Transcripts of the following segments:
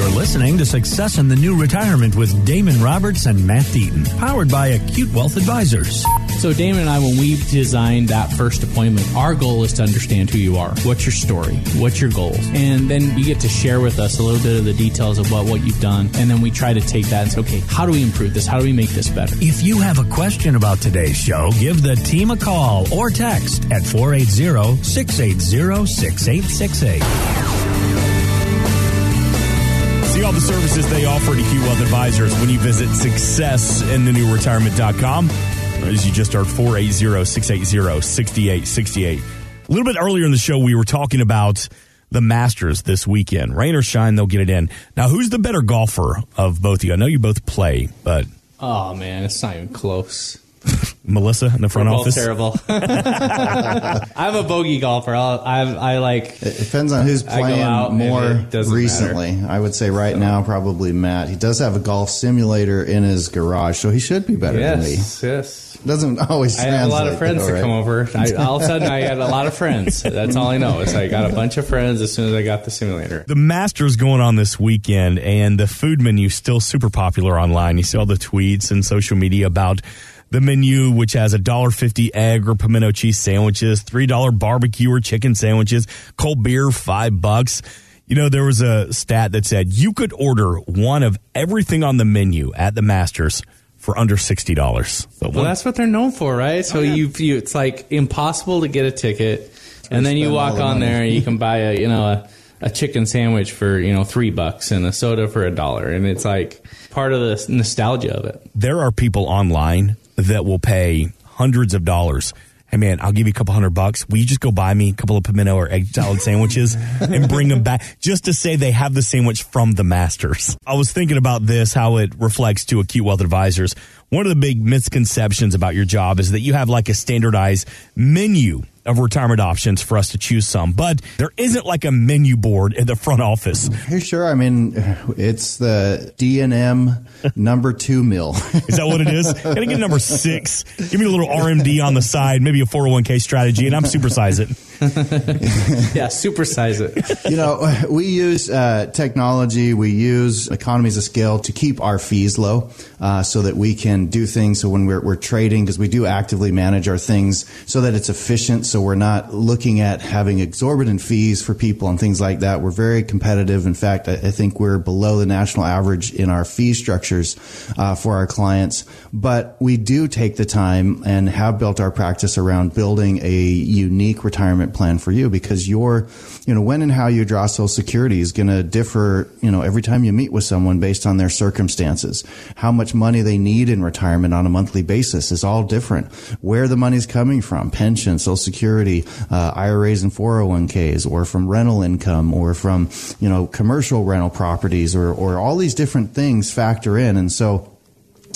You're listening to Success in the New Retirement with Damon Roberts and Matt Deaton, powered by Acute Wealth Advisors. So Damon and I, when we designed that first appointment, our goal is to understand who you are. What's your story? What's your goals? And then you get to share with us a little bit of the details of what you've done. And then we try to take that and say, okay, how do we improve this? How do we make this better? If you have a question about today's show, give the team a call or text at 480-680-6868. See all the services they offer at Acute Wealth Advisors when you visit successinthenewretirement.com. As you just heard, 480-680-6868. A little bit earlier in the show, we were talking about the Masters this weekend. Rain or shine, they'll get it in. Now, who's the better golfer of both of you? I know you both play, but... Oh, man, it's not even close. Melissa in the front office. Terrible. I'm a bogey golfer. It depends on who's playing more recently. Matter. I would say now probably Matt. He does have a golf simulator in his garage, so he should be better than me. Yes. Doesn't always. I have a lot of friends that come over. All of a sudden, I had a lot of friends. That's all I know. I got a bunch of friends as soon as I got the simulator. The Masters going on this weekend, and the food menu is still super popular online. You see all the tweets and social media about the menu, which has $1.50 egg or pimento cheese sandwiches, $3 barbecue or chicken sandwiches, cold beer, $5. You know, there was a stat that said you could order one of everything on the menu at the Masters for under $60. So that's what they're known for, right? So you it's impossible to get a ticket, and then you walk on there and you can buy a chicken sandwich for $3 and a soda for $1, and it's part of the nostalgia of it. There are people online that will pay hundreds of dollars. Hey, man, I'll give you a couple $100. Will you just go buy me a couple of pimento or egg salad sandwiches and bring them back just to say they have the sandwich from the Masters? I was thinking about this, how it reflects to Acute Wealth Advisors. One of the big misconceptions about your job is that you have a standardized menu of retirement options for us to choose some, but there isn't a menu board in the front office. You're sure? I mean, it's the D&M number 2 meal. Is that what it is? Can I get number 6? Give me a little RMD on the side, maybe a 401k strategy, and I'm supersize it. Yeah, supersize it. We use technology, we use economies of scale to keep our fees low so that we can do things. So when we're trading, because we do actively manage our things so that it's efficient, so we're not looking at having exorbitant fees for people and things like that. We're very competitive. In fact, I think we're below the national average in our fee structures for our clients. But we do take the time and have built our practice around building a unique retirement plan for you, because when and how you draw Social Security is going to differ, every time you meet with someone based on their circumstances. How much money they need in retirement on a monthly basis is all different. Where the money's coming from, pension, Social Security, IRAs and 401ks, or from rental income, or from, commercial rental properties, or all these different things factor in. And so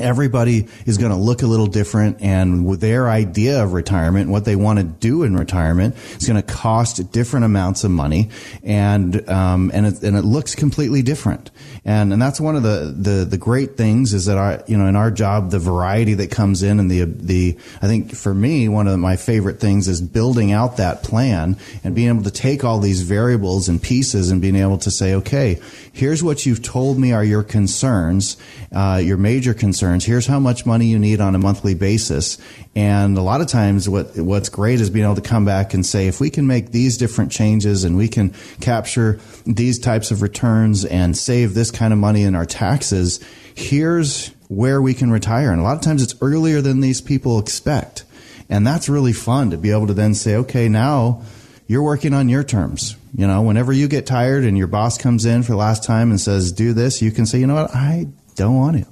everybody is going to look a little different, and with their idea of retirement, what they want to do in retirement, is going to cost different amounts of money, and it looks completely different. And that's one of the great things is that in our job, the variety that comes in, and the I think for me, one of my favorite things is building out that plan and being able to take all these variables and pieces and being able to say, okay, here's what you've told me are your concerns, your major concerns. Here's how much money you need on a monthly basis. And a lot of times what's great is being able to come back and say, if we can make these different changes and we can capture these types of returns and save this kind of money in our taxes, here's where we can retire. And a lot of times it's earlier than these people expect. And that's really fun to be able to then say, okay, now you're working on your terms. Whenever you get tired and your boss comes in for the last time and says, do this, you can say, you know what? I don't want it.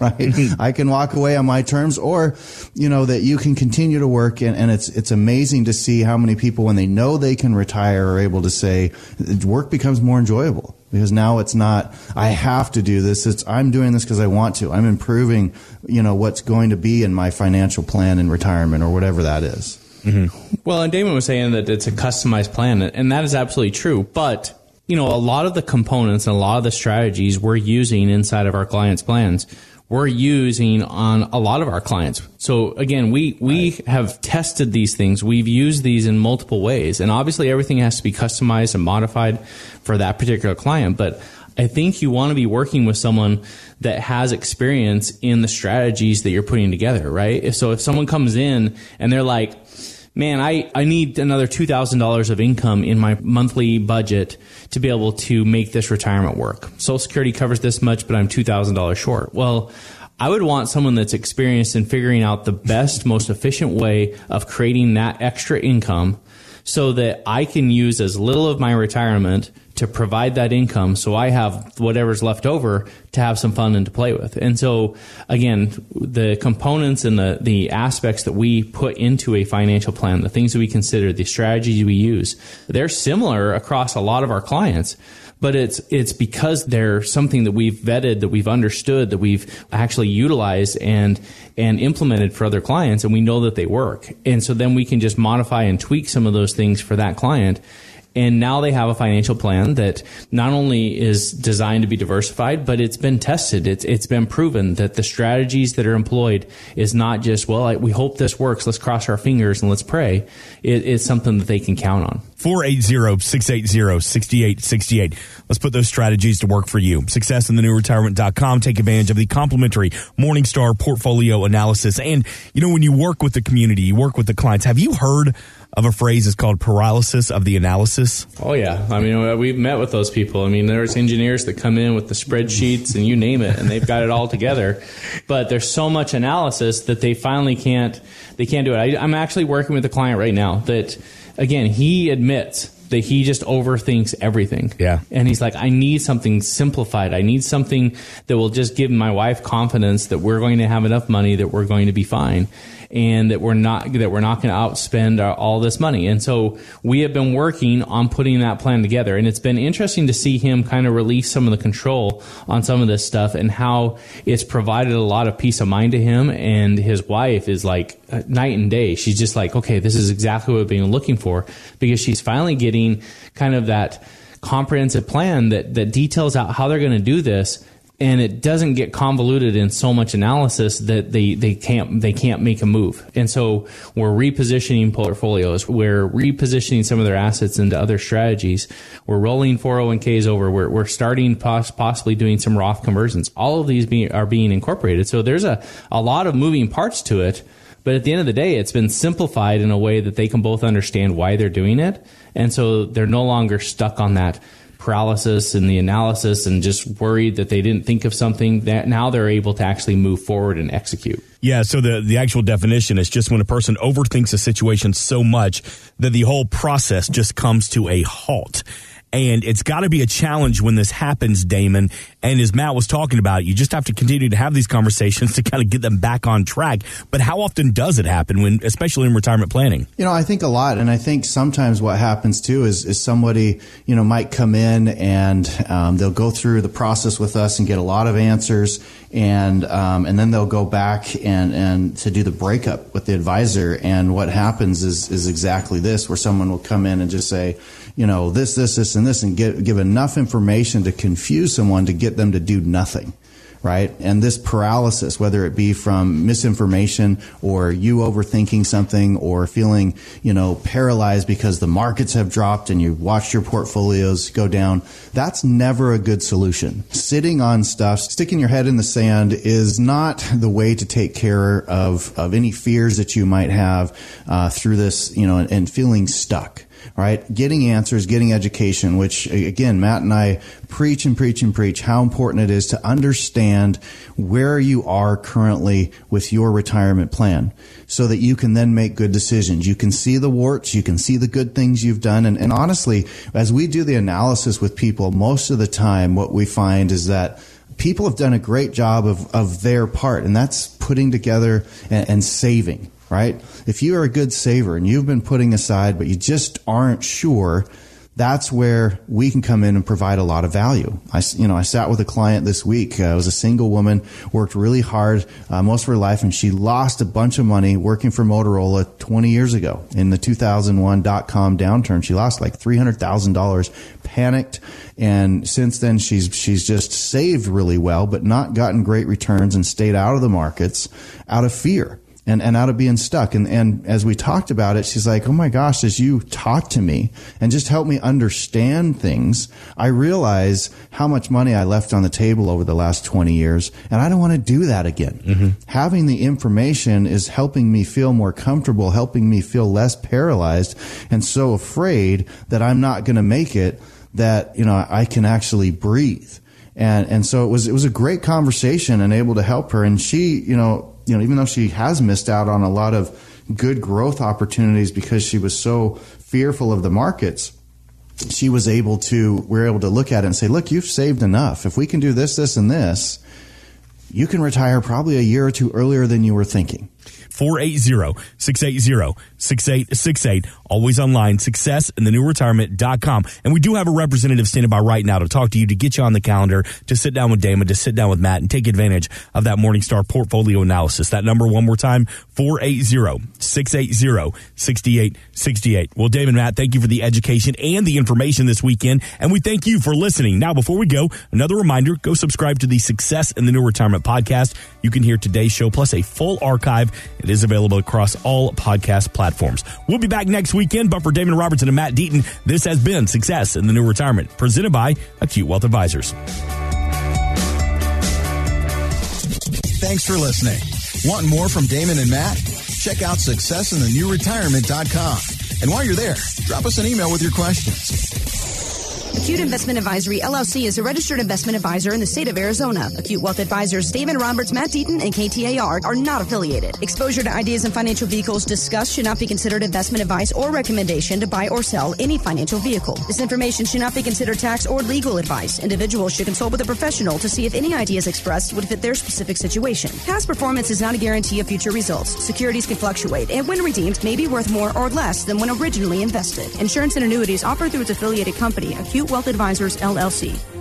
Right? I can walk away on my terms, or, that you can continue to work. And it's amazing to see how many people, when they know they can retire, are able to say work becomes more enjoyable, because now it's not, I have to do this. It's, I'm doing this because I want to. I'm improving, what's going to be in my financial plan in retirement, or whatever that is. Mm-hmm. Well, and Damon was saying that it's a customized plan, and that is absolutely true. But a lot of the components and a lot of the strategies we're using inside of our clients' plans, we're using on a lot of our clients. So again, we have tested these things. We've used these in multiple ways. And obviously everything has to be customized and modified for that particular client. But I think you want to be working with someone that has experience in the strategies that you're putting together, right? So if someone comes in and they're like, man, I need another $2,000 of income in my monthly budget to be able to make this retirement work. Social Security covers this much, but I'm $2,000 short. Well, I would want someone that's experienced in figuring out the best, most efficient way of creating that extra income so that I can use as little of my retirement to provide that income so I have whatever's left over to have some fun and to play with. And so, again, the components and the aspects that we put into a financial plan, the things that we consider, the strategies we use, they're similar across a lot of our clients. But it's because they're something that we've vetted, that we've understood, that we've actually utilized and implemented for other clients, and we know that they work. And so then we can just modify and tweak some of those things for that client. And now they have a financial plan that not only is designed to be diversified, but it's been tested. It's been proven that the strategies that are employed is not just, well, we hope this works. Let's cross our fingers and let's pray. It's something that they can count on. 480-680-6868. Let's put those strategies to work for you. Successinthenewretirement.com. Take advantage of the complimentary Morningstar portfolio analysis. And, you know, when you work with the community, you work with the clients, have you heard of a phrase is called paralysis of the analysis? Oh, yeah. I mean, we've met with those people. I mean, there's engineers that come in with the spreadsheets and you name it, and they've got it all together. But there's so much analysis that they finally can't do it. I'm actually working with a client right now that, again, he admits that he just overthinks everything. Yeah. And he's like, I need something simplified. I need something that will just give my wife confidence that we're going to have enough money, that we're going to be fine, and that we're not going to outspend all this money. And so we have been working on putting that plan together. And it's been interesting to see him kind of release some of the control on some of this stuff and how it's provided a lot of peace of mind to him. And his wife is like night and day. She's just like, okay, this is exactly what I've been looking for, because she's finally getting kind of that comprehensive plan that details out how they're going to do this. And it doesn't get convoluted in so much analysis that they can't make a move. And so we're repositioning portfolios. We're repositioning some of their assets into other strategies. We're rolling 401ks over. We're starting possibly doing some Roth conversions. All of these are being incorporated. So there's a lot of moving parts to it. But at the end of the day, it's been simplified in a way that they can both understand why they're doing it. And so they're no longer stuck on that paralysis and the analysis and just worried that they didn't think of something, that now they're able to actually move forward and execute. Yeah, so the actual definition is just when a person overthinks a situation so much that the whole process just comes to a halt. And it's got to be a challenge when this happens, Damon. And as Matt was talking about, you just have to continue to have these conversations to kind of get them back on track. But how often does it happen, when, especially in retirement planning? You know, I think a lot. And I think sometimes what happens, too, is somebody, you know, might come in and they'll go through the process with us and get a lot of answers. And then they'll go back and to do the breakup with the advisor. And what happens is exactly this, where someone will come in and just say, you know, this, and give enough information to confuse someone to get them to do nothing, right? And this paralysis, whether it be from misinformation or you overthinking something or feeling, you know, paralyzed because the markets have dropped and you've watched your portfolios go down, that's never a good solution. Sitting on stuff, sticking your head in the sand is not the way to take care of any fears that you might have through this, you know, and feeling stuck. Right. Getting answers, getting education, which, again, Matt and I preach how important it is to understand where you are currently with your retirement plan so that you can then make good decisions. You can see the warts. You can see the good things you've done. And honestly, as we do the analysis with people, most of the time what we find is that people have done a great job of their part, and that's putting together and saving. Right? If you are a good saver and you've been putting aside, but you just aren't sure, that's where we can come in and provide a lot of value. I sat with a client this week. It was a single woman, worked really hard most of her life, and she lost a bunch of money working for Motorola 20 years ago in the 2001 dot-com downturn. She lost like $300,000, panicked, and since then she's just saved really well, but not gotten great returns and stayed out of the markets out of fear. and out of being stuck. And as we talked about it, she's like, oh my gosh, as you talk to me and just help me understand things, I realize how much money I left on the table over the last 20 years. And I don't want to do that again. Mm-hmm. Having the information is helping me feel more comfortable, helping me feel less paralyzed and so afraid that I'm not going to make it, that, you know, I can actually breathe. And so it was a great conversation and able to help her. And she, you know, even though she has missed out on a lot of good growth opportunities because she was so fearful of the markets, she was able to, we're able to look at it and say, look, you've saved enough. If we can do this, this, and this, you can retire probably a year or two earlier than you were thinking. 480-680-6868. Always online, successinthenewretirement.com. And we do have a representative standing by right now to talk to you, to get you on the calendar, to sit down with Damon, to sit down with Matt, and take advantage of that Morningstar portfolio analysis. That number one more time, 480-680-6868. Well, Damon, Matt, thank you for the education and the information this weekend, and we thank you for listening. Now, before we go, another reminder, go subscribe to the Success in the New Retirement podcast. You can hear today's show plus a full archive. It is available across all podcast platforms. We'll be back next weekend, but for Damon Roberts and Matt Deaton, this has been Success in the New Retirement, presented by Acute Wealth Advisors. Thanks for listening. Want more from Damon and Matt? Check out successinthenewretirement.com. And while you're there, drop us an email with your questions. Acute Investment Advisory, LLC, is a registered investment advisor in the state of Arizona. Acute Wealth Advisors, Damon Roberts, Matt Deaton, and KTAR are not affiliated. Exposure to ideas and financial vehicles discussed should not be considered investment advice or recommendation to buy or sell any financial vehicle. This information should not be considered tax or legal advice. Individuals should consult with a professional to see if any ideas expressed would fit their specific situation. Past performance is not a guarantee of future results. Securities can fluctuate and, when redeemed, may be worth more or less than when originally invested. Insurance and annuities offered through its affiliated company, Acute Wealth Advisors, LLC.